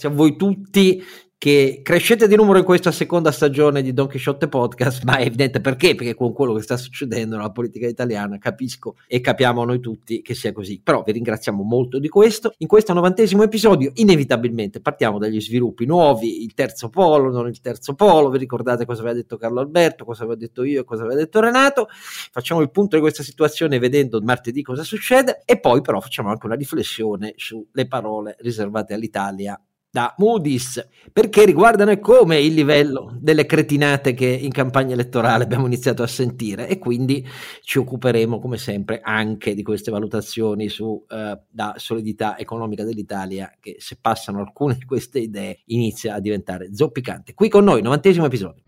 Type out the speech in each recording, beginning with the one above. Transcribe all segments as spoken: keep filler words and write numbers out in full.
Siamo voi tutti che crescete di numero in questa seconda stagione di Don Chisciotte Podcast, ma è evidente perché, perché con quello che sta succedendo nella politica italiana capisco e capiamo noi tutti che sia così, però vi ringraziamo molto di questo. In questo novantesimo episodio inevitabilmente partiamo dagli sviluppi nuovi, il terzo polo, non il terzo polo, vi ricordate cosa aveva detto Carlo Alberto, cosa avevo detto io e cosa aveva detto Renato, facciamo il punto di questa situazione vedendo martedì cosa succede e poi però facciamo anche una riflessione sulle parole riservate all'Italia da Moody's, perché riguardano e come il livello delle cretinate che in campagna elettorale abbiamo iniziato a sentire, e quindi ci occuperemo come sempre anche di queste valutazioni su eh, da solidità economica dell'Italia, che se passano alcune di queste idee inizia a diventare zoppicante. Qui con noi, novantesimo episodio.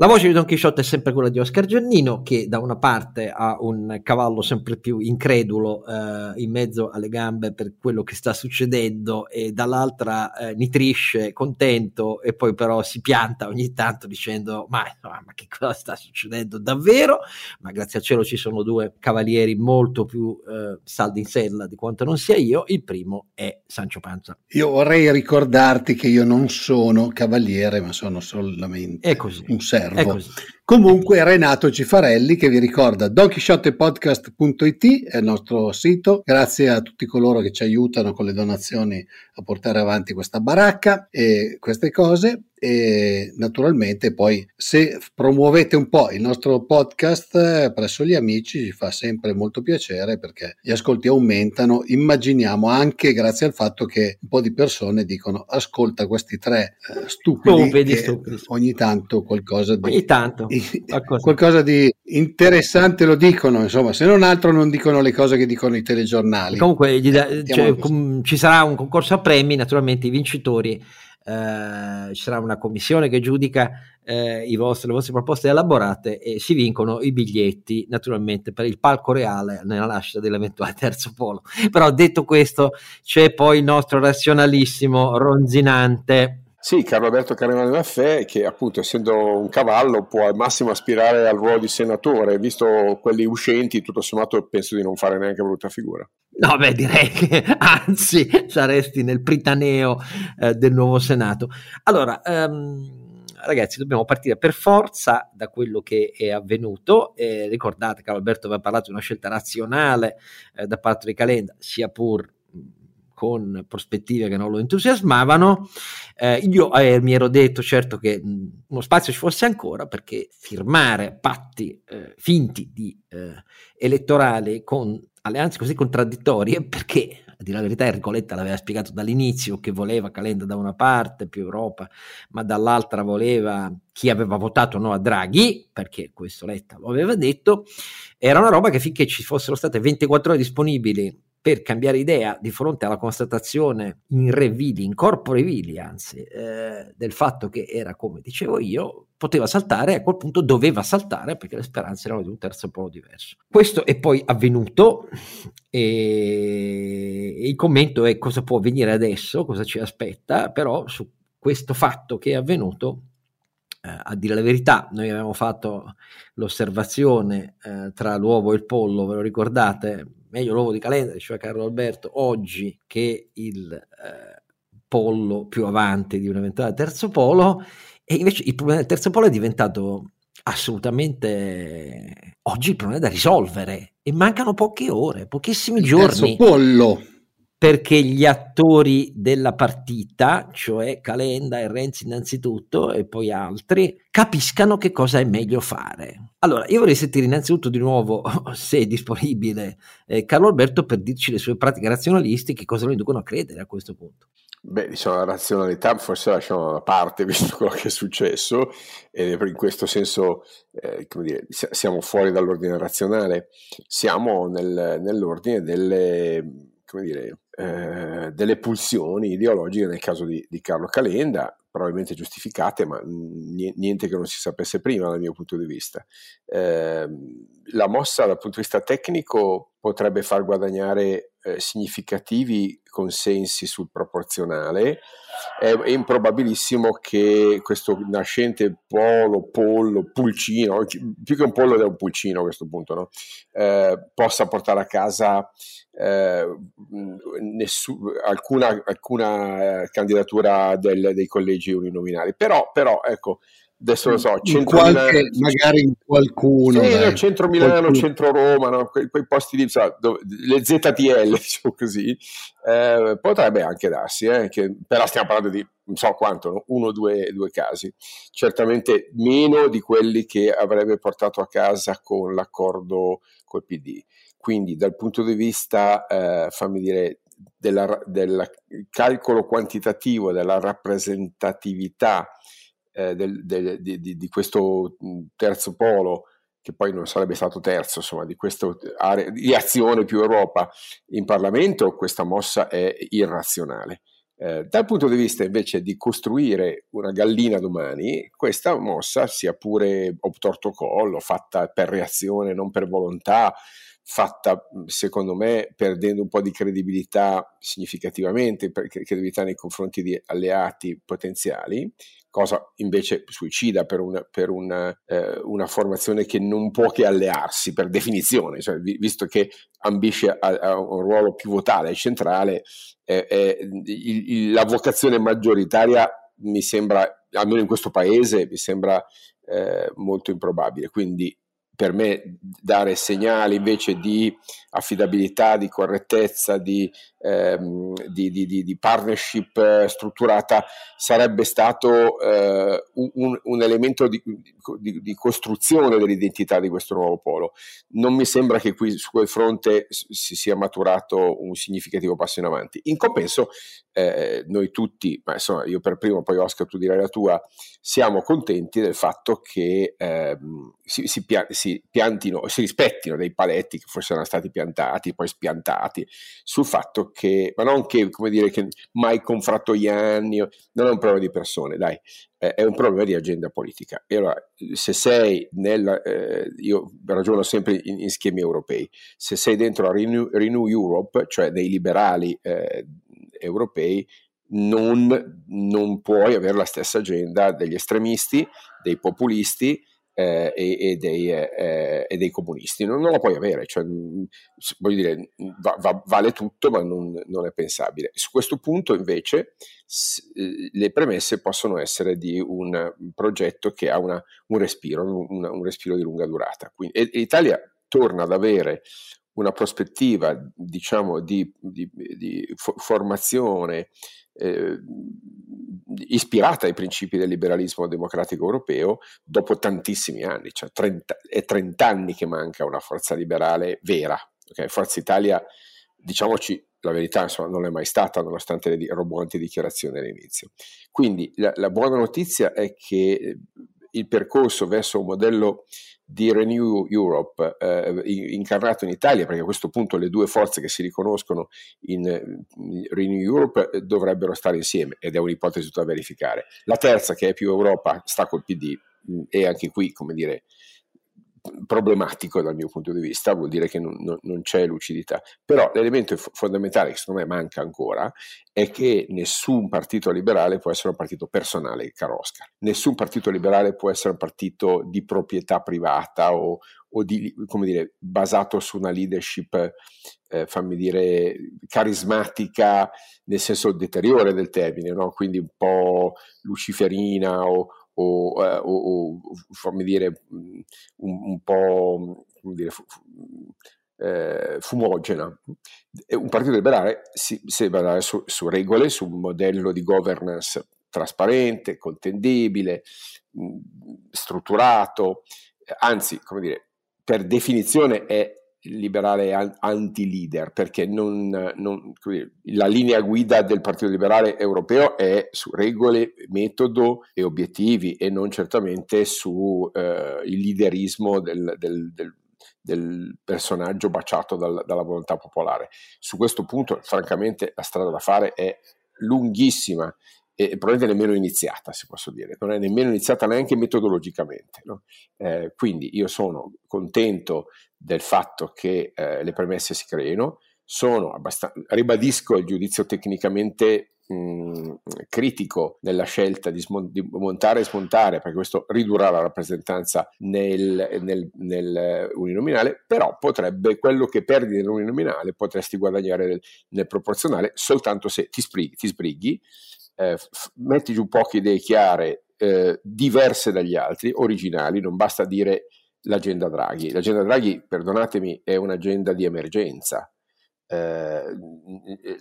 La voce di Don Chisciotte è sempre quella di Oscar Giannino, che da una parte ha un cavallo sempre più incredulo eh, in mezzo alle gambe per quello che sta succedendo e dall'altra eh, nitrisce contento e poi però si pianta ogni tanto dicendo ma, ma che cosa sta succedendo davvero? Ma grazie al cielo ci sono due cavalieri molto più eh, saldi in sella di quanto non sia io. Il primo è Sancio Panza. Io vorrei ricordarti che io non sono cavaliere, ma sono solamente è così. un servo. Comunque Renato Cifarelli, che vi ricorda Don Chisciotte Podcast punto it è il nostro sito, grazie a tutti coloro che ci aiutano con le donazioni a portare avanti questa baracca e queste cose, e naturalmente poi se promuovete un po' il nostro podcast presso gli amici ci fa sempre molto piacere, perché gli ascolti aumentano, immaginiamo anche grazie al fatto che un po' di persone dicono ascolta questi tre eh, stupidi, stupidi, stupidi ogni tanto qualcosa di, ogni tanto qualcosa. qualcosa di interessante lo dicono, insomma, se non altro non dicono le cose che dicono i telegiornali. Comunque gli da, eh, cioè, com- ci sarà un concorso a premi, naturalmente i vincitori Uh, ci sarà una commissione che giudica uh, i vostri, le vostre proposte elaborate e si vincono i biglietti naturalmente per il palco reale nella nascita dell'eventuale terzo polo. Però detto questo c'è poi il nostro razionalissimo ronzinante. Sì, Carlo Alberto Carnevale Maffé, che appunto essendo un cavallo può al massimo aspirare al ruolo di senatore, visto quelli uscenti tutto sommato penso di non fare neanche brutta figura. No beh, direi che anzi saresti nel pritaneo eh, del nuovo Senato. Allora um... ragazzi, dobbiamo partire per forza da quello che è avvenuto. Eh, ricordate che Alberto aveva parlato di una scelta razionale eh, da parte di Calenda, sia pur con prospettive che non lo entusiasmavano. Eh, io eh, mi ero detto certo che mh, uno spazio ci fosse ancora, perché firmare patti eh, finti di eh, elettorali con alleanze così contraddittorie, perché a dire la verità Enrico Letta l'aveva spiegato dall'inizio che voleva Calenda da una parte più Europa, ma dall'altra voleva chi aveva votato no a Draghi, perché questo Letta lo aveva detto, era una roba che finché ci fossero state ventiquattro ore disponibili per cambiare idea di fronte alla constatazione in re vili, in corpore vili anzi, eh, del fatto che era come dicevo io, poteva saltare, a quel punto doveva saltare perché le speranze erano di un terzo polo diverso. Questo è poi avvenuto e il commento è cosa può avvenire adesso, cosa ci aspetta, però su questo fatto che è avvenuto Eh, a dire la verità, noi avevamo fatto l'osservazione eh, tra l'uovo e il pollo, ve lo ricordate? Meglio l'uovo di Calenda, diceva Carlo Alberto, oggi che il eh, pollo più avanti di un eventuale terzo polo, e invece il problema del terzo polo è diventato assolutamente oggi il problema da risolvere e mancano poche ore, pochissimi il giorni. Terzo pollo. Perché gli attori della partita, cioè Calenda e Renzi innanzitutto e poi altri, capiscano che cosa è meglio fare. Allora, io vorrei sentire innanzitutto di nuovo, se è disponibile, eh, Carlo Alberto per dirci le sue pratiche razionalistiche, cosa lo inducono a credere a questo punto. Beh, diciamo la razionalità forse la lasciamo da parte visto quello che è successo, e in questo senso eh, come dire, siamo fuori dall'ordine razionale, siamo nel, nell'ordine delle... come dire, eh, delle pulsioni ideologiche nel caso di, di Carlo Calenda, probabilmente giustificate, ma niente che non si sapesse prima dal mio punto di vista. Eh, la mossa dal punto di vista tecnico potrebbe far guadagnare eh, significativi consensi sul proporzionale. È, è improbabilissimo che questo nascente polo, pollo, pulcino, più che un pollo è un pulcino a questo punto, no? eh, possa portare a casa eh, nessu, alcuna, alcuna candidatura del, dei collegi uninominali. Però, però ecco, adesso lo so, in qualche, Milano, magari in qualcuno, sì, eh, centro Milano, qualcuno. Centro Roma, no? Que- quei posti di, so, dove, le Z T L, diciamo così, eh, potrebbe anche darsi, eh, che, però stiamo parlando di non so quanto, no? uno o due, due casi, certamente meno di quelli che avrebbe portato a casa con l'accordo col P D. Quindi dal punto di vista, eh, fammi dire, del della calcolo quantitativo, della rappresentatività Del, del, di, di questo terzo polo, che poi non sarebbe stato terzo, insomma, di questa area di azione più Europa in Parlamento, questa mossa è irrazionale. Eh, dal punto di vista invece di costruire una gallina domani, questa mossa, sia pure obtorto collo, fatta per reazione, non per volontà, fatta secondo me perdendo un po' di credibilità significativamente, perché credibilità nei confronti di alleati potenziali, cosa invece suicida per una, per una, eh, una formazione che non può che allearsi per definizione, cioè, vi, visto che ambisce a, a un ruolo pivotale e centrale, eh, eh, il, il, la vocazione maggioritaria mi sembra, almeno in questo paese, mi sembra eh, molto improbabile. Quindi per me dare segnali invece di affidabilità, di correttezza, di, ehm, di, di, di, di partnership eh, strutturata sarebbe stato eh, un, un elemento di, di, di costruzione dell'identità di questo nuovo polo. Non mi sembra che qui su quel fronte si sia maturato un significativo passo in avanti. In compenso eh, noi tutti, ma insomma io per primo, poi Oscar tu dirai la tua, siamo contenti del fatto che ehm, si, si, si piantino, si rispettino dei paletti che forse erano stati piantati, poi spiantati, sul fatto che, ma non che, come dire, che mai confrattoianni, non è un problema di persone, dai, eh, è un problema di agenda politica. E allora, se sei nel, eh, io ragiono sempre in, in schemi europei, se sei dentro la Renew, Renew Europe, cioè dei liberali eh, europei, non, non puoi avere la stessa agenda degli estremisti, dei populisti, E, e, dei, eh, e dei comunisti. Non, non la puoi avere, cioè, voglio dire, va, va, vale tutto, ma non, non è pensabile. Su questo punto invece s- le premesse possono essere di un progetto che ha una, un respiro, un, un respiro di lunga durata. Quindi, e, e l'Italia torna ad avere una prospettiva, diciamo, di, di, di fo- formazione Eh, ispirata ai principi del liberalismo democratico europeo dopo tantissimi anni, cioè trenta, è trenta anni che manca una forza liberale vera, okay? Forza Italia, diciamoci la verità, insomma, non l'è mai stata, nonostante le roboanti dichiarazioni all'inizio. Quindi la, la buona notizia è che il percorso verso un modello di Renew Europe eh, incarnato in Italia, perché a questo punto le due forze che si riconoscono in, in Renew Europe eh, dovrebbero stare insieme, ed è un'ipotesi da verificare. La terza, che è più Europa, sta col P D, mh, e anche qui, come dire, problematico dal mio punto di vista, vuol dire che non, non, non c'è lucidità. Però l'elemento f- fondamentale che secondo me manca ancora è che nessun partito liberale può essere un partito personale, caro Oscar. Nessun partito liberale può essere un partito di proprietà privata o, o di, come dire, basato su una leadership, eh, fammi dire, carismatica nel senso deteriore del termine, no? Quindi un po' luciferina o O, o, o fammi dire un, un po' come dire, fu, fu, eh, fumogena. Un partito liberale si, si deve basare su, su regole, su un modello di governance trasparente, contendibile, mh, strutturato, anzi, come dire, per definizione è liberale anti-leader, perché non, non, la linea guida del Partito Liberale Europeo è su regole, metodo e obiettivi, e non certamente su eh, il liderismo del, del, del, del personaggio baciato dal, dalla volontà popolare. Su questo punto, francamente, la strada da fare è lunghissima e probabilmente nemmeno iniziata, se posso dire, non è nemmeno iniziata neanche metodologicamente, no? Eh, quindi io sono contento del fatto che eh, le premesse si creino, sono abbastanza, ribadisco il giudizio tecnicamente mh, critico nella scelta di, smont- di montare e smontare, perché questo ridurrà la rappresentanza nel, nel, nel uninominale, però potrebbe, quello che perdi nell'uninominale potresti guadagnare nel, nel proporzionale soltanto se ti sbrighi, ti sbrighi Eh, f- metti giù poche idee chiare, eh, diverse dagli altri, originali. Non basta dire l'agenda Draghi. L'agenda Draghi, perdonatemi, è un'agenda di emergenza. Eh,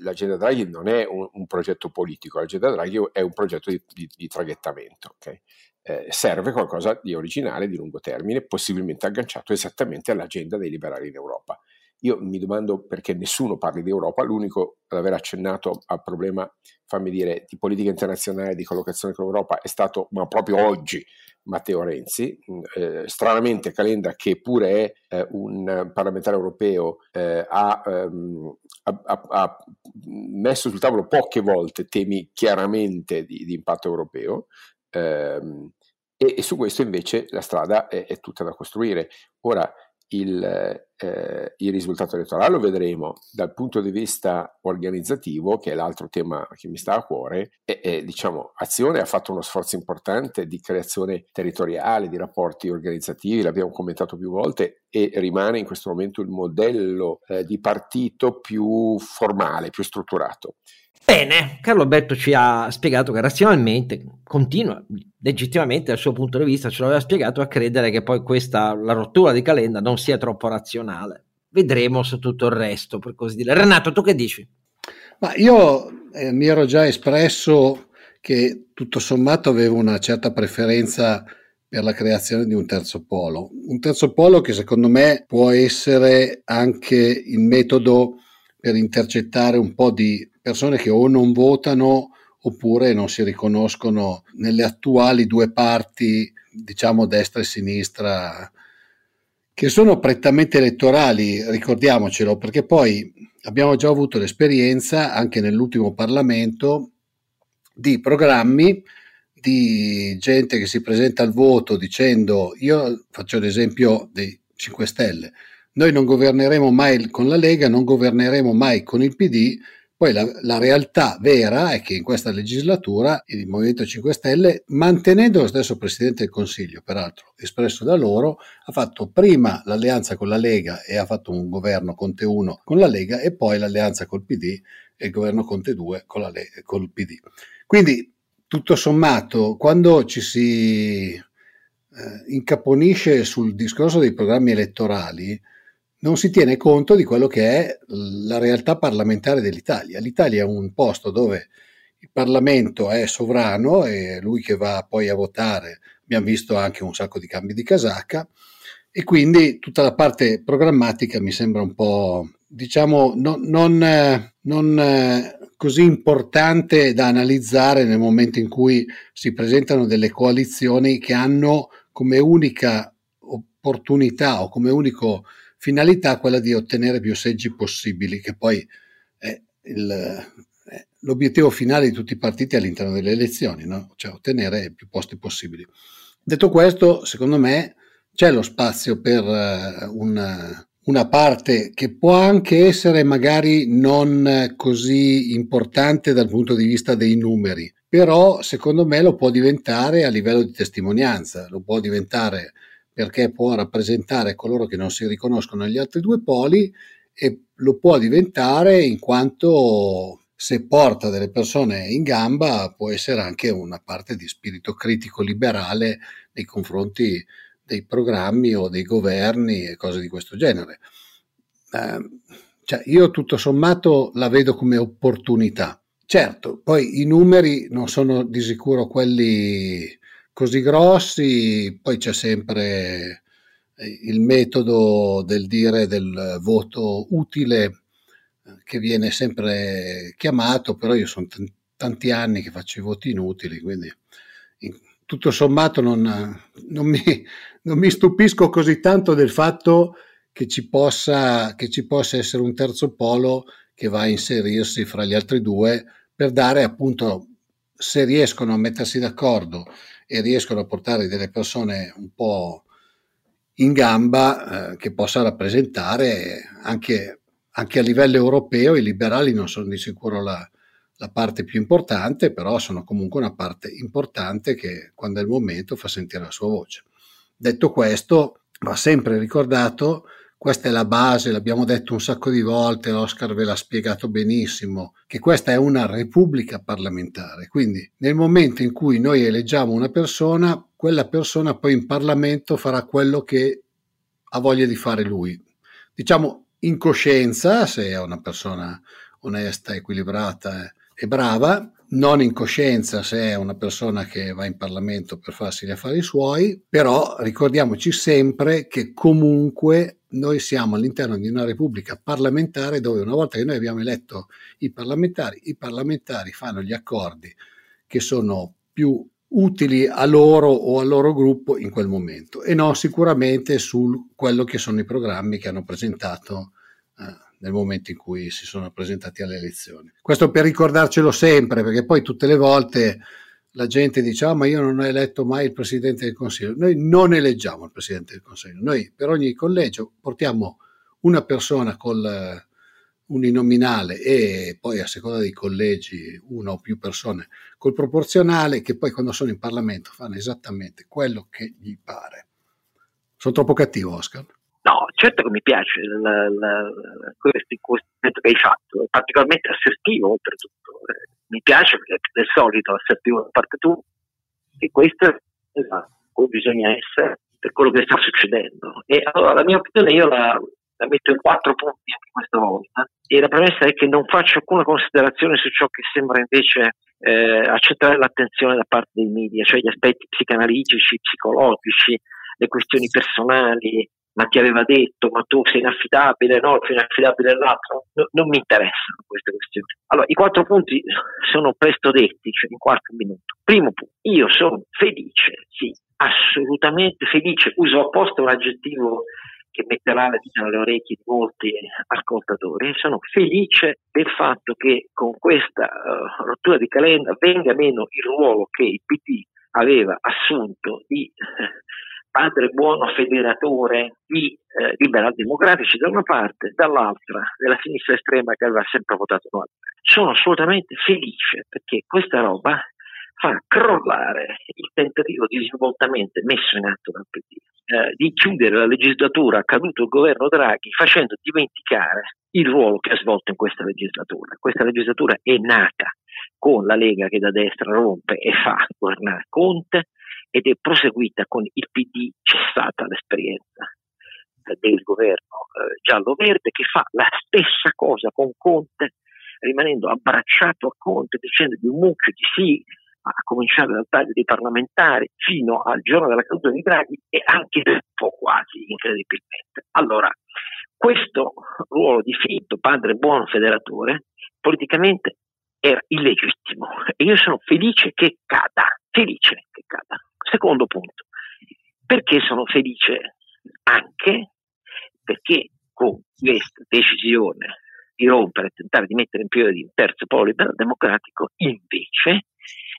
l'agenda Draghi non è un, un progetto politico, l'agenda Draghi è un progetto di, di, di traghettamento. Okay? Eh, serve qualcosa di originale, di lungo termine, possibilmente agganciato esattamente all'agenda dei liberali in Europa. Io mi domando perché nessuno parli di Europa, l'unico ad aver accennato al problema, fammi dire, di politica internazionale, di collocazione con l'Europa è stato, ma proprio oggi, Matteo Renzi, eh, stranamente Calenda, che pure è eh, un parlamentare europeo, eh, ha, ehm, ha, ha, ha messo sul tavolo poche volte temi chiaramente di, di impatto europeo, ehm, e, e su questo invece la strada è, è tutta da costruire. Ora, Il, eh, il risultato elettorale lo vedremo. Dal punto di vista organizzativo, che è l'altro tema che mi sta a cuore, è, è, diciamo, Azione ha fatto uno sforzo importante di creazione territoriale, di rapporti organizzativi, l'abbiamo commentato più volte, e rimane in questo momento il modello eh, di partito più formale, più strutturato. Bene, Carlo Alberto ci ha spiegato che razionalmente continua, legittimamente dal suo punto di vista, ce l'aveva spiegato, a credere che poi questa, la rottura di Calenda non sia troppo razionale. Vedremo su tutto il resto, per così dire. Renato, tu che dici? Ma io eh, mi ero già espresso che tutto sommato avevo una certa preferenza per la creazione di un terzo polo, un terzo polo che secondo me può essere anche il metodo per intercettare un po' di persone che o non votano oppure non si riconoscono nelle attuali due parti, diciamo destra e sinistra, che sono prettamente elettorali, ricordiamocelo, perché poi abbiamo già avuto l'esperienza anche nell'ultimo Parlamento di programmi di gente che si presenta al voto dicendo, io faccio l'esempio dei cinque Stelle, noi non governeremo mai con la Lega, non governeremo mai con il P D. Poi la, la realtà vera è che in questa legislatura il Movimento cinque Stelle, mantenendo lo stesso Presidente del Consiglio, peraltro espresso da loro, ha fatto prima l'alleanza con la Lega e ha fatto un governo Conte uno con la Lega, e poi l'alleanza col P D e il governo Conte due con la Le- col P D. Quindi tutto sommato, quando ci si eh, incaponisce sul discorso dei programmi elettorali, non si tiene conto di quello che è la realtà parlamentare dell'Italia. L'Italia è un posto dove il Parlamento è sovrano e lui che va poi a votare, abbiamo visto anche un sacco di cambi di casacca, e quindi tutta la parte programmatica mi sembra un po', diciamo, non, non, non così importante da analizzare nel momento in cui si presentano delle coalizioni che hanno come unica opportunità o come unico finalità quella di ottenere più seggi possibili, che poi è, il, è l'obiettivo finale di tutti i partiti all'interno delle elezioni, no? Cioè ottenere più posti possibili. Detto questo, secondo me c'è lo spazio per uh, una, una parte che può anche essere magari non così importante dal punto di vista dei numeri, però secondo me lo può diventare a livello di testimonianza, lo può diventare perché può rappresentare coloro che non si riconoscono negli altri due poli, e lo può diventare in quanto, se porta delle persone in gamba, può essere anche una parte di spirito critico liberale nei confronti dei programmi o dei governi e cose di questo genere. Eh, cioè io tutto sommato la vedo come opportunità. Certo, poi i numeri non sono di sicuro quelli così grossi, poi c'è sempre il metodo del dire del voto utile che viene sempre chiamato, però io sono t- tanti anni che faccio i voti inutili, quindi tutto sommato non, non, mi, non mi stupisco così tanto del fatto che ci possa, che ci possa essere un terzo polo che va a inserirsi fra gli altri due per dare appunto se riescono a mettersi d'accordo e riescono a portare delle persone un po' in gamba eh, che possa rappresentare anche, anche a livello europeo. I liberali non sono di sicuro la, la parte più importante, però sono comunque una parte importante che quando è il momento fa sentire la sua voce. Detto questo, va sempre ricordato, questa è la base, l'abbiamo detto un sacco di volte, Oscar ve l'ha spiegato benissimo, che questa è una repubblica parlamentare, quindi nel momento in cui noi eleggiamo una persona, quella persona poi in Parlamento farà quello che ha voglia di fare lui, diciamo in coscienza, se è una persona onesta, equilibrata e brava, non in coscienza se è una persona che va in Parlamento per farsi gli affari suoi, però ricordiamoci sempre che comunque noi siamo all'interno di una repubblica parlamentare dove una volta che noi abbiamo eletto i parlamentari, i parlamentari fanno gli accordi che sono più utili a loro o al loro gruppo in quel momento e non sicuramente su quello che sono i programmi che hanno presentato eh, nel momento in cui si sono presentati alle elezioni. Questo per ricordarcelo sempre, perché poi tutte le volte la gente dice ah, ma io non ho eletto mai il Presidente del Consiglio. Noi non eleggiamo il Presidente del Consiglio, noi per ogni collegio portiamo una persona col uninominale e poi a seconda dei collegi una o più persone col proporzionale, che poi quando sono in Parlamento fanno esattamente quello che gli pare. Sono troppo cattivo, Oscar? No, certo che mi piace la, la, questo insegnamento che hai fatto, è particolarmente assertivo oltretutto, mi piace perché del solito assertivo da parte tua, e questo è come bisogna essere per quello che sta succedendo. E allora la mia opinione io la, la metto in quattro punti anche questa volta, e la premessa è che non faccio alcuna considerazione su ciò che sembra invece eh, accettare l'attenzione da parte dei media, cioè gli aspetti psicanalitici, psicologici, le questioni personali, ma ti aveva detto, ma tu sei inaffidabile, no, sei inaffidabile l'altro, no, non mi interessano queste questioni. Allora, i quattro punti sono presto detti, cioè in qualche minuto. Primo punto, io sono felice, sì, assolutamente felice, uso apposta un aggettivo che metterà le dita alle orecchie di molti ascoltatori, sono felice del fatto che con questa uh, rottura di Calenda venga meno il ruolo che il P D aveva assunto di padre buono federatore di eh, liberal democratici da una parte, dall'altra della sinistra estrema che aveva sempre votato no. Sono assolutamente felice perché questa roba fa crollare il tentativo di svoltamento messo in atto dal P D eh, di chiudere la legislatura caduto il governo Draghi facendo dimenticare il ruolo che ha svolto in questa legislatura. Questa legislatura è nata con la Lega che da destra rompe e fa governare Conte, ed è proseguita con il P D, cessata l'esperienza eh, del governo eh, giallo-verde, che fa la stessa cosa con Conte, rimanendo abbracciato a Conte, dicendo di un mucchio di sì, a cominciare dal taglio dei parlamentari fino al giorno della caduta di Draghi e anche dopo quasi, incredibilmente. Allora, questo ruolo di Fitto, padre buono federatore, politicamente era illegittimo e io sono felice che cada, felice che cada. Secondo punto, perché sono felice? Anche perché con questa decisione di rompere e tentare di mettere in piedi un terzo polo liberal democratico, invece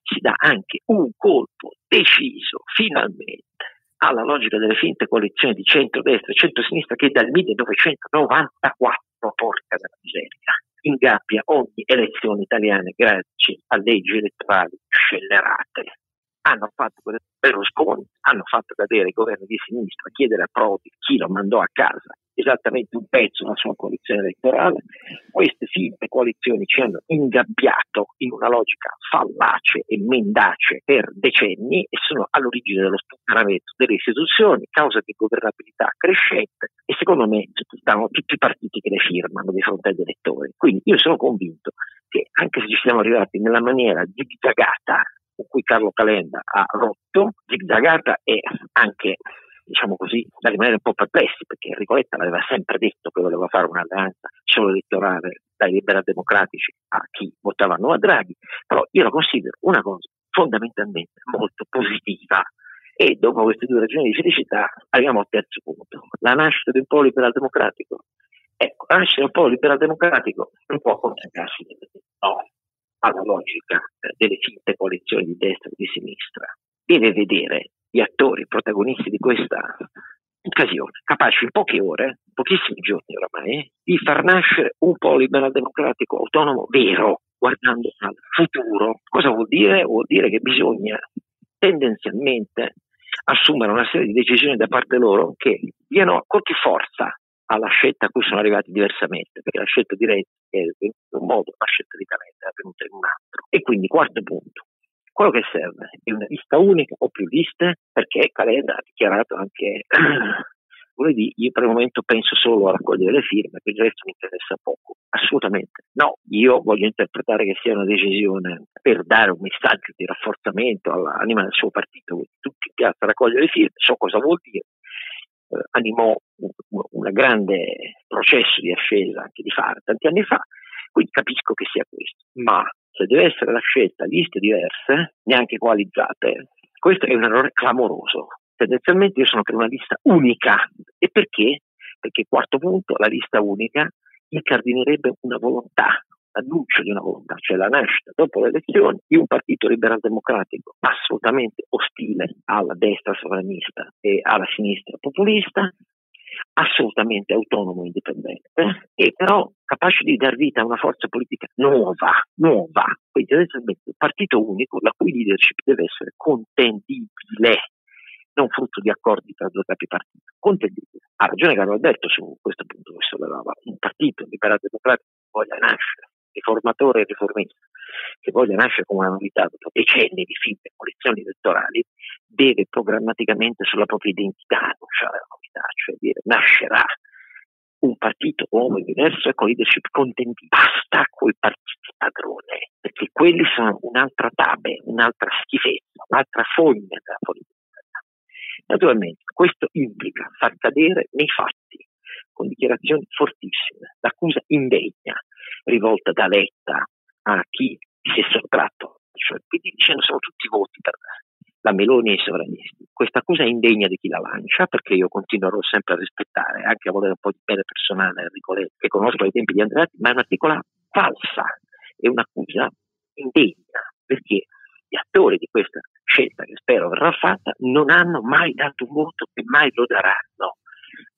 si dà anche un colpo deciso finalmente alla logica delle finte coalizioni di centrodestra e centrosinistra che dal millenovecentonovantaquattro, porca della miseria, ingabbia ogni elezione italiana grazie a leggi elettorali scellerate. Hanno fatto Berlusconi, hanno fatto cadere il governo di sinistra, chiedere a Prodi chi lo mandò a casa, esattamente un pezzo della sua coalizione elettorale. Queste finte coalizioni ci hanno ingabbiato in una logica fallace e mendace per decenni e sono all'origine dello spazzaramento delle istituzioni, causa di governabilità crescente, e secondo me stanno tutti i partiti che le firmano di fronte agli elettori. Quindi io sono convinto che anche se ci siamo arrivati nella maniera zigzagata con cui Carlo Calenda ha rotto, zigzagata e anche, diciamo così, da rimanere un po' perplessi, perché Enrico Letta l'aveva sempre detto che voleva fare un'alleanza solo elettorale dai liberal democratici a chi votava no a Draghi, però io la considero una cosa fondamentalmente molto positiva. E dopo queste due ragioni di felicità arriviamo al terzo punto, la nascita di un polo liberal democratico. Ecco, la nascita di un polo liberal democratico non può concentrarsi, no, alla logica delle finte coalizioni di destra e di sinistra, deve vedere gli attori protagonisti di questa occasione, capaci in poche ore, pochissimi giorni oramai, di far nascere un po' liberal democratico autonomo vero, guardando al futuro. Cosa vuol dire? Vuol dire che bisogna tendenzialmente assumere una serie di decisioni da parte loro che diano colpi forza alla scelta a cui sono arrivati diversamente, perché la scelta di Renzi è venuta in un modo, la scelta di Calenda è venuta in un altro. E quindi, quarto punto, quello che serve è una lista unica o più liste, perché Calenda ha dichiarato anche lunedì: io per il momento penso solo a raccogliere le firme, per il resto mi interessa poco. Assolutamente no, io voglio interpretare che sia una decisione per dare un messaggio di rafforzamento all'anima del suo partito, quindi tutti in piazza a raccogliere le firme, so cosa vuol dire. Eh, animò un, un grande processo di ascesa anche di Far tanti anni fa, quindi capisco che sia questo, ma se deve essere la scelta liste diverse, neanche coalizzate, questo è un errore clamoroso. Tendenzialmente io sono per una lista unica. E perché? Perché, quarto punto, la lista unica incardinerebbe una volontà, l'annuncio di una volontà, cioè la nascita dopo le elezioni di un partito liberal-democratico assolutamente ostile alla destra sovranista e alla sinistra populista, assolutamente autonomo e indipendente, e però capace di dar vita a una forza politica nuova, nuova, quindi essenzialmente un partito unico la cui leadership deve essere contendibile, non frutto di accordi tra due capi partito, contendibile. Ha ragione Carlo Alberto su questo punto che sollevava: un partito liberale democratico che voglia nascere, riformatore e riformista, che voglia nascere come una novità dopo decenni di finte coalizioni elettorali, deve programmaticamente sulla propria identità annunciare la novità, cioè dire: nascerà un partito uomo e diverso e con leadership contenti. Basta coi partiti padrone, perché quelli sono un'altra tabe, un'altra schifezza, un'altra fogna della politica. Naturalmente questo implica far cadere nei fatti, con dichiarazioni fortissime, l'accusa indegna rivolta da Letta a chi si è sottratto, cioè P D, dicendo: sono tutti voti per la Meloni e i sovranisti. Questa accusa è indegna di chi la lancia, perché io continuerò sempre a rispettare, anche a volere un po' di bene personale, Enrico Letta, che conosco ai tempi di Andreatti, ma è un'articola falsa, è un'accusa indegna, perché gli attori di questa scelta, che spero verrà fatta, non hanno mai dato un voto e mai lo daranno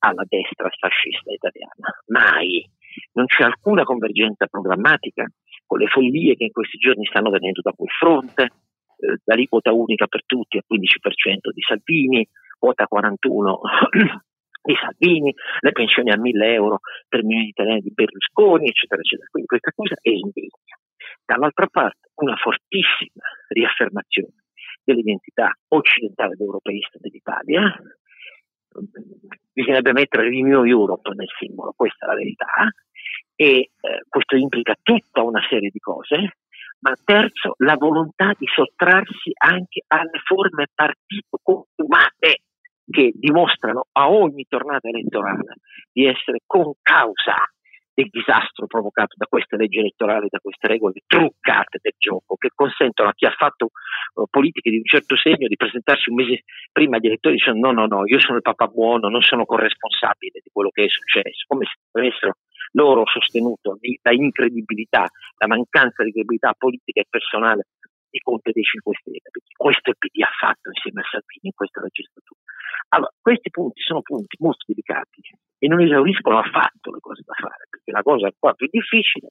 alla destra fascista italiana. Mai. Non c'è alcuna convergenza programmatica con le follie che in questi giorni stanno venendo da quel fronte, eh, l'aliquota unica per tutti al quindici per cento di Salvini, quota quarantuno di Salvini, le pensioni a mille euro per milioni di italiani di Berlusconi, eccetera, eccetera. Quindi questa cosa è indegna. Dall'altra parte, una fortissima riaffermazione dell'identità occidentale ed europeista dell'Italia. Bisognerebbe mettere Renew Europe nel simbolo, questa è la verità, e eh, questo implica tutta una serie di cose. Ma terzo, la volontà di sottrarsi anche alle forme partito consumate, che dimostrano a ogni tornata elettorale di essere concausa del disastro provocato da queste leggi elettorali, da queste regole truccate del gioco, che consentono a chi ha fatto uh, politiche di un certo segno di presentarsi un mese prima agli elettori dicendo: no, no, no, io sono il papà buono, non sono corresponsabile di quello che è successo, come se avessero loro sostenuto di, la incredibilità, la mancanza di credibilità politica e personale di Conte dei cinque Stelle, perché questo il P D ha fatto insieme a Salvini in questa legislatura. Allora, questi punti sono punti molto delicati e non esauriscono affatto le cose da fare, perché la cosa qua più difficile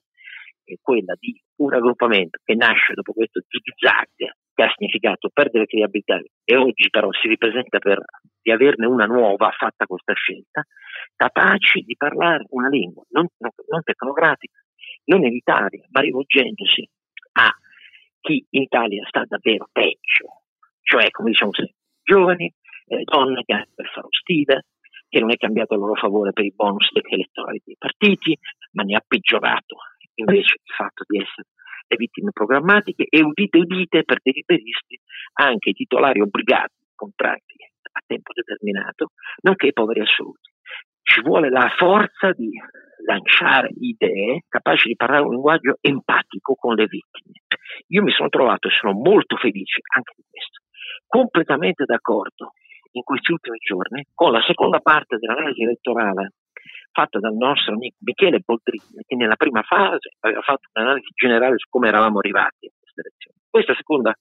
è quella di un raggruppamento che nasce dopo questo zig-zag che ha significato perdere credibilità, e oggi però si ripresenta per di averne una nuova fatta questa scelta, capaci di parlare una lingua non, non tecnocratica, non elitaria, ma rivolgendosi a chi in Italia sta davvero peggio, cioè, come diciamo sempre, giovani, eh, donne che hanno per fare stile, che non è cambiato a loro favore per i bonus elettorali dei partiti, ma ne ha peggiorato invece il fatto di essere le vittime programmatiche, e udite udite, per dei liberisti anche i titolari obbligati, contratti a tempo determinato, nonché i poveri assoluti. Ci vuole la forza di lanciare idee capaci di parlare un linguaggio empatico con le vittime. Io mi sono trovato, e sono molto felice anche di questo, completamente d'accordo in questi ultimi giorni con la seconda parte dell'analisi elettorale fatta dal nostro amico Michele Boldrini, che nella prima fase aveva fatto un'analisi generale su come eravamo arrivati a queste elezioni. Questa seconda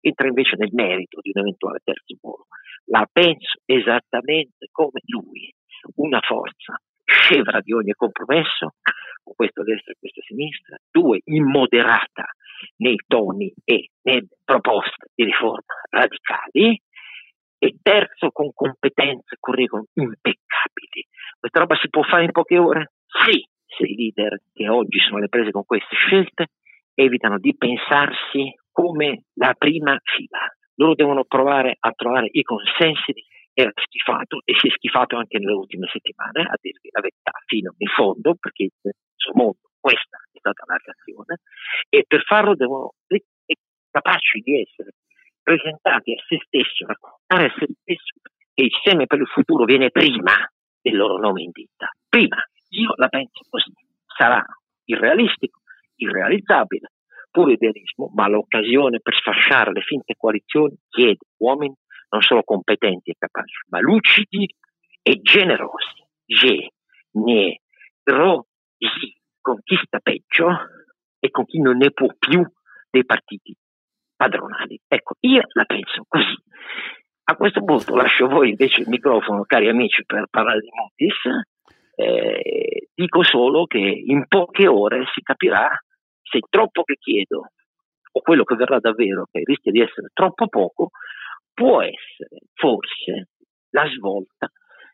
entra invece nel merito di un eventuale terzo polo. La penso esattamente come lui, una forza scevra di ogni compromesso, con questo a destra e questo a sinistra, due, immoderata nei toni e nelle proposte di riforma radicali, e terzo, con competenze e curriculum impeccabili. Questa roba si può fare in poche ore? Sì, se i leader che oggi sono alle prese con queste scelte evitano di pensarsi come la prima fila. Loro devono provare a trovare i consensi. Era schifato e si è schifato anche nelle ultime settimane, a dirvi la verità, fino in fondo, perché in suo mondo questa è stata la reazione, e per farlo devono essere capaci di essere presentati a se stesso, raccontare a se stesso che il seme per il futuro viene prima del loro nome in dita. Prima, io la penso così, sarà irrealistico, irrealizzabile, pure idealismo, ma l'occasione per sfasciare le finte coalizioni chiede uomini non solo competenti e capaci, ma lucidi e generosi. Generosi con chi sta peggio e con chi non ne può più dei partiti padronali. Ecco, io la penso così. A questo punto lascio voi invece il microfono, cari amici, per parlare di Moody's. Eh, dico solo che in poche ore si capirà se troppo che chiedo o quello che verrà davvero, che rischia di essere troppo poco, può essere forse la svolta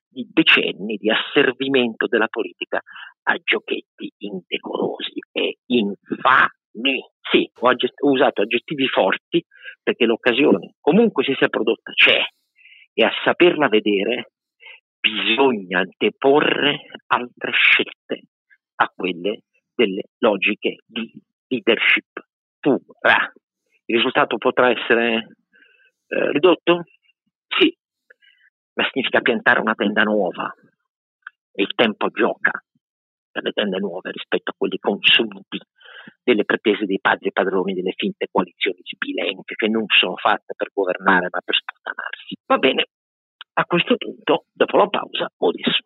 di decenni di asservimento della politica a giochetti indecorosi e infami. Sì, ho, agget- ho usato aggettivi forti perché l'occasione, comunque si sia prodotta, c'è, e a saperla vedere bisogna anteporre altre scelte a quelle delle logiche di leadership pura. Il risultato potrà essere ridotto? Sì, ma significa piantare una tenda nuova, e il tempo gioca per le tende nuove rispetto a quelli consumiti delle pretese dei padri e padroni delle finte coalizioni sbilenche, che non sono fatte per governare ma per sputtanarsi. Va bene, a questo punto, dopo la pausa, Moody's.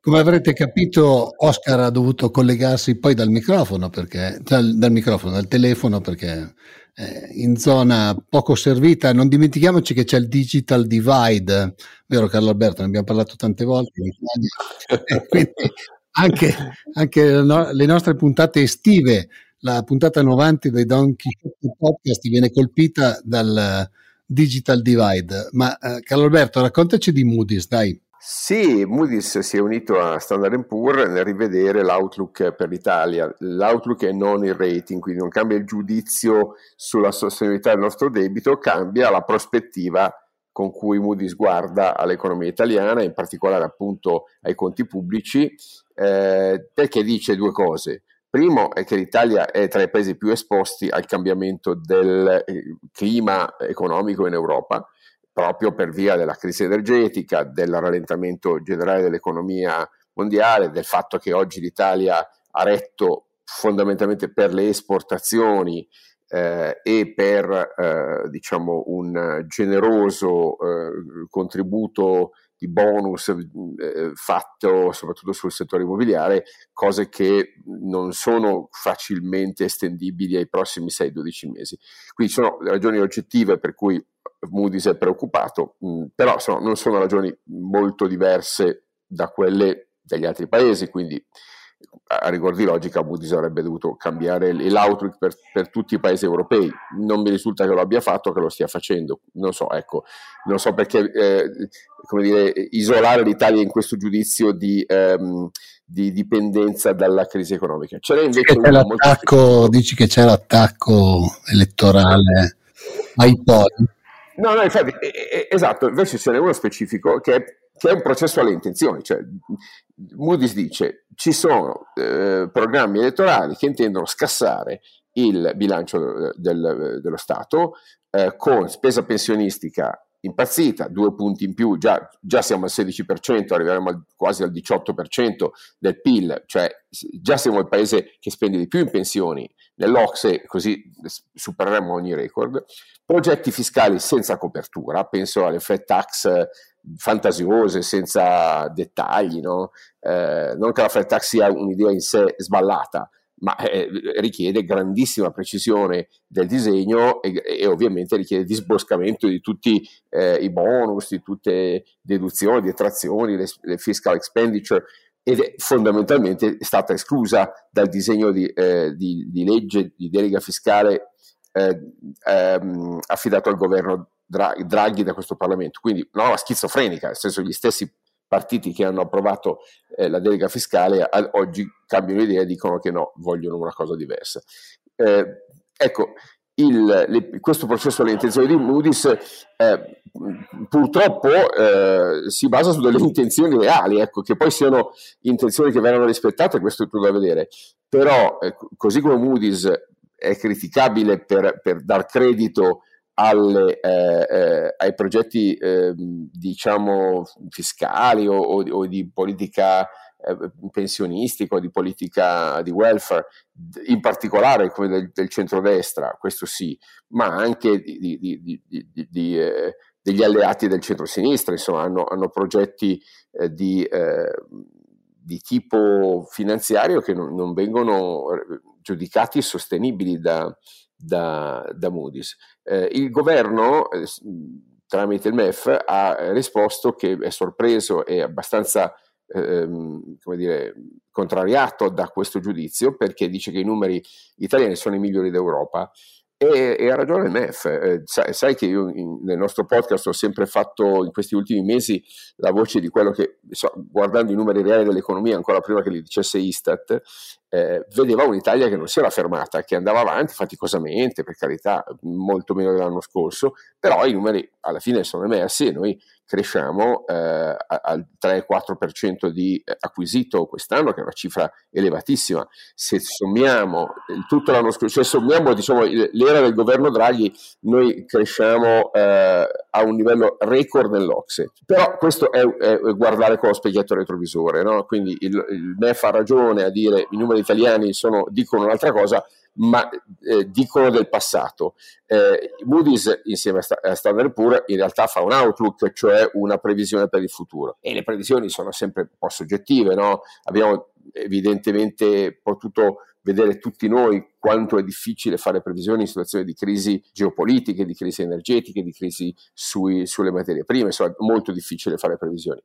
Come avrete capito, Oscar ha dovuto collegarsi poi dal microfono, perché dal, dal microfono, dal telefono, perché eh, in zona poco servita. Non dimentichiamoci che c'è il digital divide, vero Carlo Alberto? Ne abbiamo parlato tante volte in Italia. Quindi anche, anche no, le nostre puntate estive, la puntata novanta dei Don Chisciotte Podcast viene colpita dal digital divide. Ma eh, Carlo Alberto, raccontaci di Moody's, dai. Sì, Moody's si è unito a Standard and Poor's nel rivedere l'outlook per l'Italia. L'outlook è non il rating, quindi non cambia il giudizio sulla sostenibilità del nostro debito, cambia la prospettiva con cui Moody's guarda all'economia italiana, in particolare appunto ai conti pubblici, eh, perché dice due cose. Primo è che l'Italia è tra i paesi più esposti al cambiamento del eh, clima economico in Europa, proprio per via della crisi energetica, del rallentamento generale dell'economia mondiale, del fatto che oggi l'Italia ha retto fondamentalmente per le esportazioni eh, e per eh, diciamo un generoso eh, contributo di bonus eh, fatto soprattutto sul settore immobiliare, cose che non sono facilmente estendibili ai prossimi sei dodici mesi. Quindi sono ragioni oggettive per cui Moody's è preoccupato, mh, però sono, non sono ragioni molto diverse da quelle degli altri paesi, quindi a rigor di logica Moody's avrebbe dovuto cambiare l'outlook per, per tutti i paesi europei. Non mi risulta che lo abbia fatto, che lo stia facendo, non so, ecco, non so perché eh, come dire, isolare l'Italia in questo giudizio di, ehm, di dipendenza dalla crisi economica. C'era invece c'è l'attacco, molto... dici che c'è l'attacco elettorale ai poli. No, no, infatti, esatto, invece ce n'è uno specifico che è, che è un processo alle intenzioni, cioè Moody's dice ci sono eh, programmi elettorali che intendono scassare il bilancio del, dello Stato eh, con spesa pensionistica impazzita, due punti in più, già, già siamo al sedici per cento, arriveremo al, quasi al diciotto per cento del P I L, cioè già siamo il paese che spende di più in pensioni nell'Ocse, così supereremo ogni record. Progetti fiscali senza copertura, penso alle flat tax fantasiose, senza dettagli, no? Eh, non che la flat tax sia un'idea in sé sballata, ma eh, richiede grandissima precisione del disegno e, e ovviamente richiede disboscamento di tutti eh, i bonus, di tutte le deduzioni, detrazioni, le, le fiscal expenditure, ed è fondamentalmente stata esclusa dal disegno di, eh, di, di legge di delega fiscale eh, ehm, affidato al governo Dra- Draghi da questo Parlamento. Quindi una no, schizofrenica, nel senso, gli stessi partiti che hanno approvato eh, la delega fiscale ad oggi cambiano idea e dicono che no, vogliono una cosa diversa. Eh, ecco, il, le, questo processo alle intenzioni di Moody's eh, purtroppo eh, si basa su delle intenzioni reali, ecco, che poi siano intenzioni che verranno rispettate, questo è tutto da vedere, però eh, così come Moody's è criticabile per, per dar credito Alle, eh, eh, ai progetti eh, diciamo fiscali o, o, o di politica eh, pensionistica o di politica di welfare, in particolare come del, del centrodestra, questo sì, ma anche di, di, di, di, di, di, eh, degli alleati del centrosinistra, insomma hanno, hanno progetti eh, di, eh, di tipo finanziario che non, non vengono giudicati sostenibili da Da, da Moody's. Eh, il governo, eh, tramite il M E F, ha risposto che è sorpreso e abbastanza ehm, come dire, contrariato da questo giudizio, perché dice che i numeri italiani sono i migliori d'Europa. E, e ha ragione il M E F. Eh, sai, sai che io in, nel nostro podcast ho sempre fatto in questi ultimi mesi la voce di quello che, so, guardando i numeri reali dell'economia ancora prima che li dicesse Istat, eh, vedeva un'Italia che non si era fermata, che andava avanti faticosamente, per carità, molto meno dell'anno scorso, però i numeri alla fine sono emersi e noi cresciamo eh, al tre quattro per cento di acquisito quest'anno, che è una cifra elevatissima. Se sommiamo tutto l'anno scorso, cioè sommiamo diciamo, l'era del governo Draghi, noi cresciamo eh, a un livello record nell'Ocse. Però questo è, è guardare con lo specchietto retrovisore, no? Quindi il, il M E F ha ragione a dire i numeri italiani sono, dicono un'altra cosa, ma eh, dicono del passato. eh, Moody's insieme a, St- a Standard and Poor's in realtà fa un outlook, cioè una previsione per il futuro, e le previsioni sono sempre un po' soggettive, no? Abbiamo evidentemente potuto vedere tutti noi quanto è difficile fare previsioni in situazioni di crisi geopolitiche, di crisi energetiche, di crisi sui, sulle materie prime, insomma molto difficile fare previsioni.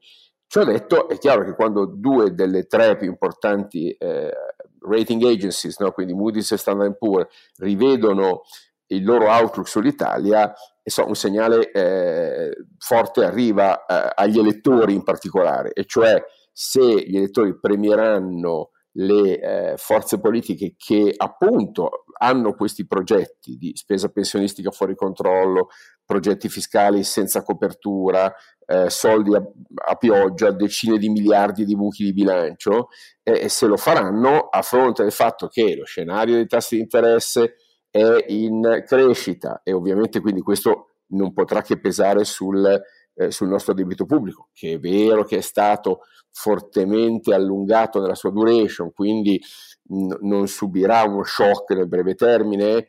Ciò detto, è chiaro che quando due delle tre più importanti eh, rating agencies, no? Quindi Moody's e Standard and Poor's, rivedono il loro outlook sull'Italia, e so, un segnale eh, forte arriva eh, agli elettori in particolare, e cioè se gli elettori premieranno le eh, forze politiche che appunto hanno questi progetti di spesa pensionistica fuori controllo, progetti fiscali senza copertura, eh, soldi a, a pioggia, decine di miliardi di buchi di bilancio, eh, e se lo faranno a fronte del fatto che lo scenario dei tassi di interesse è in crescita, e ovviamente quindi questo non potrà che pesare sul sul nostro debito pubblico, che è vero che è stato fortemente allungato nella sua duration, quindi n- non subirà uno shock nel breve termine, eh,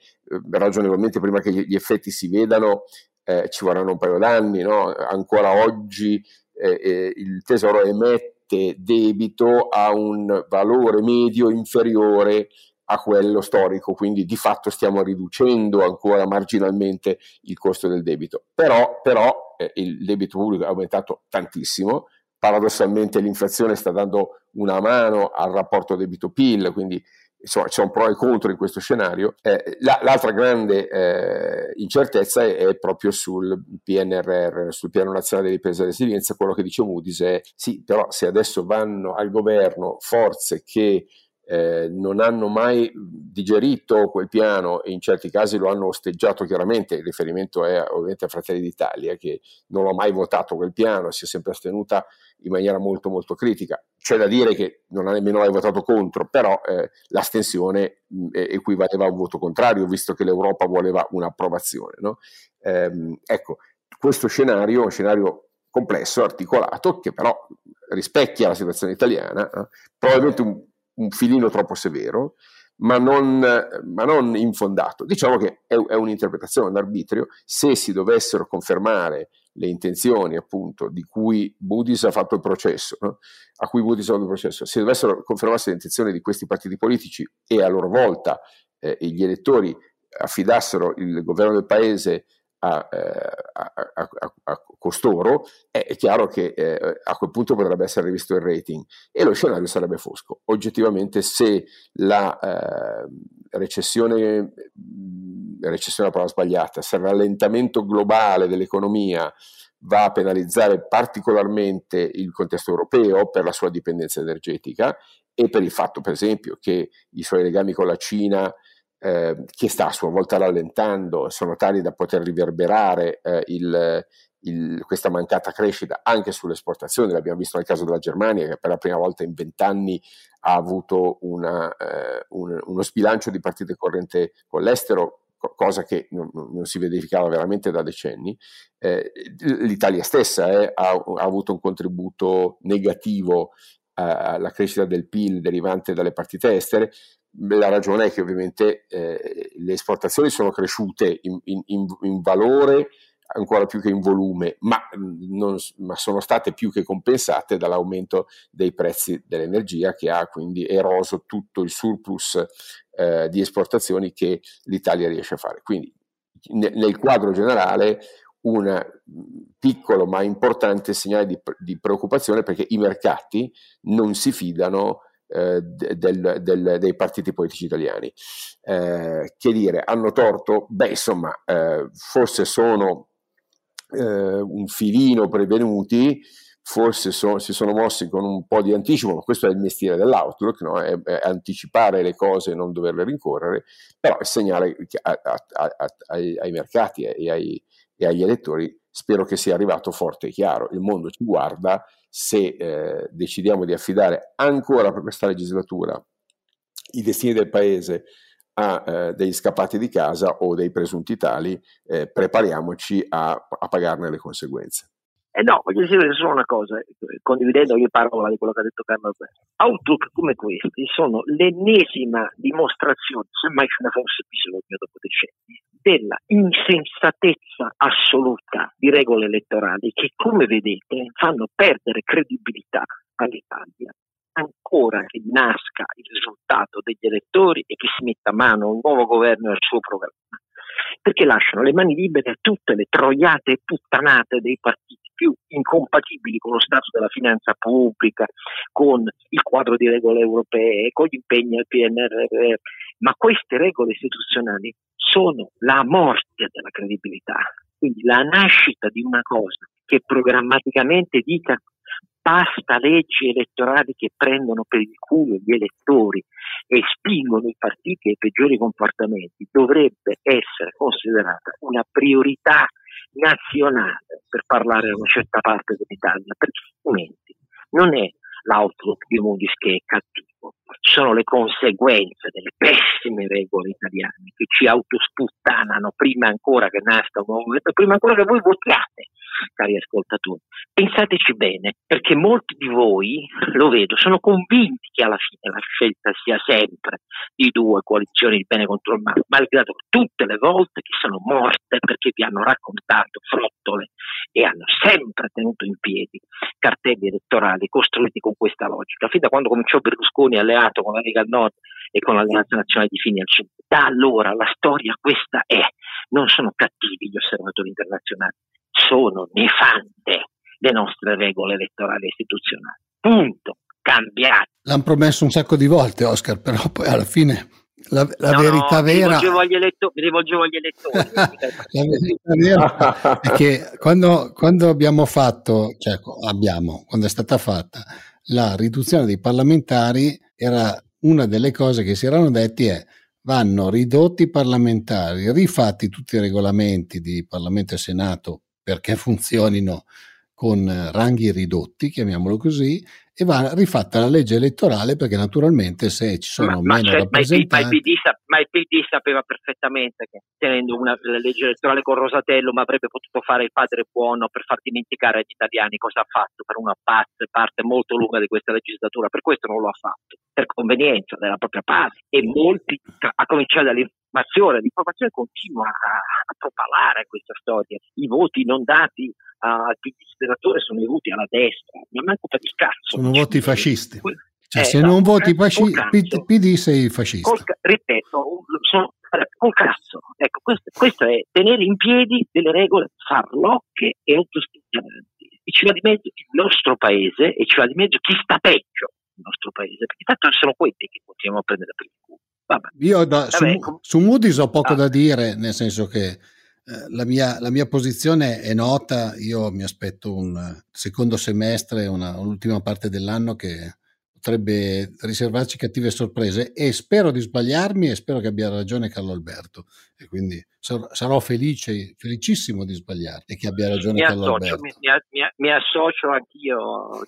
ragionevolmente prima che gli effetti si vedano eh, ci vorranno un paio d'anni, no? Ancora oggi eh, eh, il Tesoro emette debito a un valore medio inferiore a quello storico, quindi di fatto stiamo riducendo ancora marginalmente il costo del debito, però, però eh, il debito pubblico è aumentato tantissimo, paradossalmente l'inflazione sta dando una mano al rapporto debito-P I L, quindi insomma c'è un pro e contro in questo scenario. Eh, la, l'altra grande eh, incertezza è, è proprio sul P N R R, sul Piano Nazionale di Ripresa e Resilienza. Quello che dice Moody's è sì, però se adesso vanno al governo forze che Eh, non hanno mai digerito quel piano e in certi casi lo hanno osteggiato chiaramente, il riferimento è ovviamente a Fratelli d'Italia, che non ha mai votato quel piano, si è sempre astenuta in maniera molto molto critica, c'è da dire che non ha nemmeno mai votato contro, però eh, l'astensione mh, equivaleva a un voto contrario, visto che l'Europa voleva un'approvazione, no? Ehm, ecco, questo scenario è un scenario complesso, articolato, che però rispecchia la situazione italiana, eh? Probabilmente un un filino troppo severo, ma non, ma non infondato. Diciamo che è, è un'interpretazione, un arbitrio. Se si dovessero confermare le intenzioni, appunto, di cui Moody's ha fatto il processo, no? a cui Moody's ha fatto il processo, se dovessero confermarsi le intenzioni di questi partiti politici e a loro volta eh, gli elettori affidassero il governo del paese a, eh, a, a, a, a costoro, eh, è chiaro che eh, a quel punto potrebbe essere rivisto il rating e lo scenario sarebbe fosco. Oggettivamente, se la eh, recessione recessione è una parola sbagliata, se il rallentamento globale dell'economia va a penalizzare particolarmente il contesto europeo per la sua dipendenza energetica e per il fatto, per esempio, che i suoi legami con la Cina, eh, che sta a sua volta rallentando, sono tali da poter riverberare eh, il, il, questa mancata crescita anche sulle esportazioni. L'abbiamo visto nel caso della Germania, che per la prima volta in vent'anni ha avuto una, eh, un, uno sbilancio di partita corrente con l'estero, cosa che non, non si verificava veramente da decenni. Eh, L'Italia stessa eh, ha, ha avuto un contributo negativo eh, alla crescita del P I L derivante dalle partite estere. La ragione è che ovviamente eh, le esportazioni sono cresciute in, in, in valore ancora più che in volume, ma, non, ma sono state più che compensate dall'aumento dei prezzi dell'energia, che ha quindi eroso tutto il surplus eh, di esportazioni che l'Italia riesce a fare. Quindi ne, nel quadro generale un piccolo ma importante segnale di, di preoccupazione, perché i mercati non si fidano eh, del, del, dei partiti politici italiani. Eh, che dire, hanno torto? Beh, insomma, eh, forse sono Uh, un filino prevenuti, forse so, si sono mossi con un po' di anticipo, ma questo è il mestiere dell'outlook, no? è, è anticipare le cose e non doverle rincorrere, però è segnale a, a, a, ai, ai mercati e, ai, e agli elettori. Spero che sia arrivato forte e chiaro. Il mondo ci guarda. Se eh, decidiamo di affidare ancora per questa legislatura i destini del paese a eh, degli scappati di casa o dei presunti tali, eh, prepariamoci a, a pagarne le conseguenze. Eh no, voglio dire solo una cosa, condividendo ogni parola di quello che ha detto Carlo Alberto. Outlook come questi sono l'ennesima dimostrazione, semmai ce ne fosse bisogno dopo decenni, della insensatezza assoluta di regole elettorali che, come vedete, fanno perdere credibilità all'Italia. Ancora che nasca il risultato degli elettori e che si metta a mano un nuovo governo e al suo programma, perché lasciano le mani libere a tutte le troiate e puttanate dei partiti più incompatibili con lo stato della finanza pubblica, con il quadro di regole europee, con gli impegni al P N R R, ma queste regole istituzionali sono la morte della credibilità, quindi la nascita di una cosa che programmaticamente dica: basta leggi elettorali che prendono per il culo gli elettori e spingono i partiti ai peggiori comportamenti, dovrebbe essere considerata una priorità nazionale per parlare a una certa parte dell'Italia, perché altrimenti non è l'outlook di Moody's che è cattivo, sono le conseguenze delle pessime regole italiane che ci autosputtanano prima ancora che nasca un nuovo movimento, prima ancora che voi votiate, cari ascoltatori. Pensateci bene, perché molti di voi, lo vedo, sono convinti che alla fine la scelta sia sempre di due coalizioni di bene contro il male, malgrado tutte le volte che sono morte perché vi hanno raccontato frottole e hanno sempre tenuto in piedi cartelli elettorali costruiti con questa logica, fin da quando cominciò Berlusconi alleato con la Lega al Nord e con l'Alleanza Nazionale di Fini al Sud. Da allora la storia questa è, non sono cattivi gli osservatori internazionali, sono nefande le nostre regole elettorali e istituzionali. Punto. Cambiate. L'hanno promesso un sacco di volte, Oscar, però poi alla fine la, la no, verità vera... mi rivolgevo agli elettori. Mi rivolgevo agli elettori. La verità vera è che quando, quando abbiamo fatto, cioè abbiamo, quando è stata fatta la riduzione dei parlamentari, era una delle cose che si erano detti è: vanno ridotti i parlamentari, rifatti tutti i regolamenti di Parlamento e Senato perché funzionino con ranghi ridotti, chiamiamolo così, e va rifatta la legge elettorale perché naturalmente se ci sono ma, meno ma, rappresentanti... Ma il, P D, ma il P D sapeva perfettamente che tenendo una la legge elettorale con Rosatello ma avrebbe potuto fare il padre buono per far dimenticare agli italiani cosa ha fatto per una parte, parte molto lunga di questa legislatura, per questo non lo ha fatto. per convenienza della propria parte, e molti, a cominciare dall'informazione, l'informazione continua a, a propalare questa storia. I voti non dati al P D senatore sono i voti alla destra, ma manco per il cazzo. Sono voti fascisti. Que- Cioè, eh, se no, non voti fasci- P- PD sei fascista. Col, ripeto, sono col cazzo. Ecco, questo, questo è tenere in piedi delle regole farlocche e autostutianti. E ci va di mezzo il nostro paese e ci va di mezzo chi sta peggio il nostro paese, perché tanto sono quelli che continuano a prendere per il culo. Vabbè. Io da, Vabbè, su, com- su Moody's ho poco ah. da dire, nel senso che La mia, la mia posizione è nota. Io mi aspetto un secondo semestre, una, un'ultima parte dell'anno che potrebbe riservarci cattive sorprese, e spero di sbagliarmi e spero che abbia ragione Carlo Alberto, e quindi sar- sarò felice, felicissimo di sbagliarmi e che abbia ragione mi Carlo associo, Alberto. Mi, mi, mi associo anch'io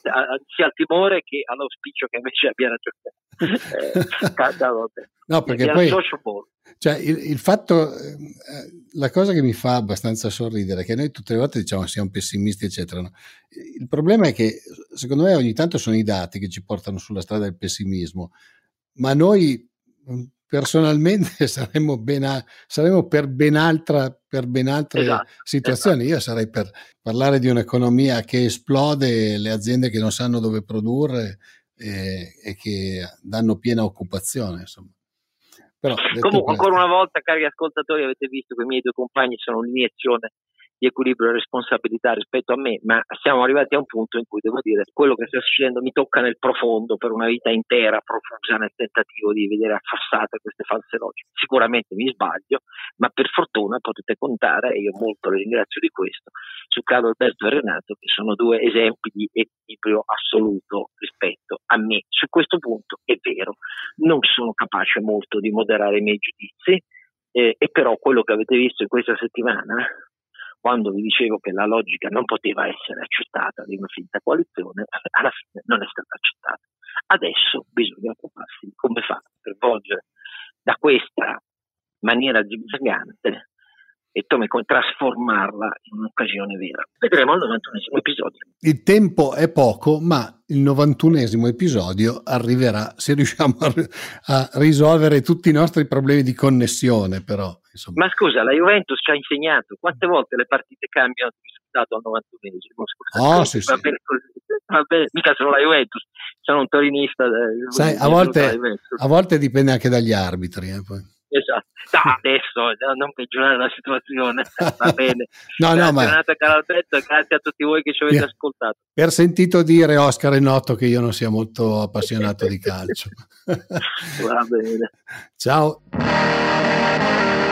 sia al timore che all'auspicio che invece abbia ragione eh, Carlo no, perché mi poi, associo molto. Cioè il, il fatto, la cosa che mi fa abbastanza sorridere è che noi tutte le volte diciamo siamo pessimisti eccetera, no? Il problema è che secondo me ogni tanto sono i dati che ci portano sulla strada del pessimismo, ma noi personalmente saremmo, ben a, saremmo per ben altra per ben altre esatto, situazioni esatto. Io sarei per parlare di un'economia che esplode, le aziende che non sanno dove produrre e, e che danno piena occupazione, insomma. Però, comunque ancora una volta, cari ascoltatori, avete visto che i miei due compagni sono in iniezione di equilibrio e responsabilità rispetto a me, ma siamo arrivati a un punto in cui devo dire quello che sta succedendo mi tocca nel profondo per una vita intera profusa nel tentativo di vedere affassate queste false logiche. Sicuramente mi sbaglio, ma per fortuna potete contare, e io molto le ringrazio di questo, su Carlo Alberto e Renato, che sono due esempi di equilibrio assoluto rispetto a me. Su questo punto è vero, non sono capace molto di moderare i miei giudizi, eh, e però quello che avete visto in questa settimana, quando vi dicevo che la logica non poteva essere accettata di una finta coalizione, alla fine non è stata accettata. Adesso bisogna occuparsi di come fare per volgere da questa maniera zigzagante e trasformarla in un'occasione vera. Vedremo il novantunesimo episodio. Il tempo è poco, ma il novantunesimo episodio arriverà se riusciamo a, a risolvere tutti i nostri problemi di connessione, però. Insomma. Ma scusa, la Juventus ci ha insegnato quante volte le partite cambiano di risultato al novantunesimo. Scusa, oh, sì, va sì. Bene va bene. Mica sono la Juventus, sono un torinista. Sai, a volte, a volte dipende anche dagli arbitri, eh, poi. Esatto. No, adesso non peggiorare la situazione, va bene. No, no, ma... Renato Calalberto, grazie a tutti voi che ci avete ascoltato. Per sentito dire, Oscar, è noto che io non sia molto appassionato di calcio. Va bene. Ciao.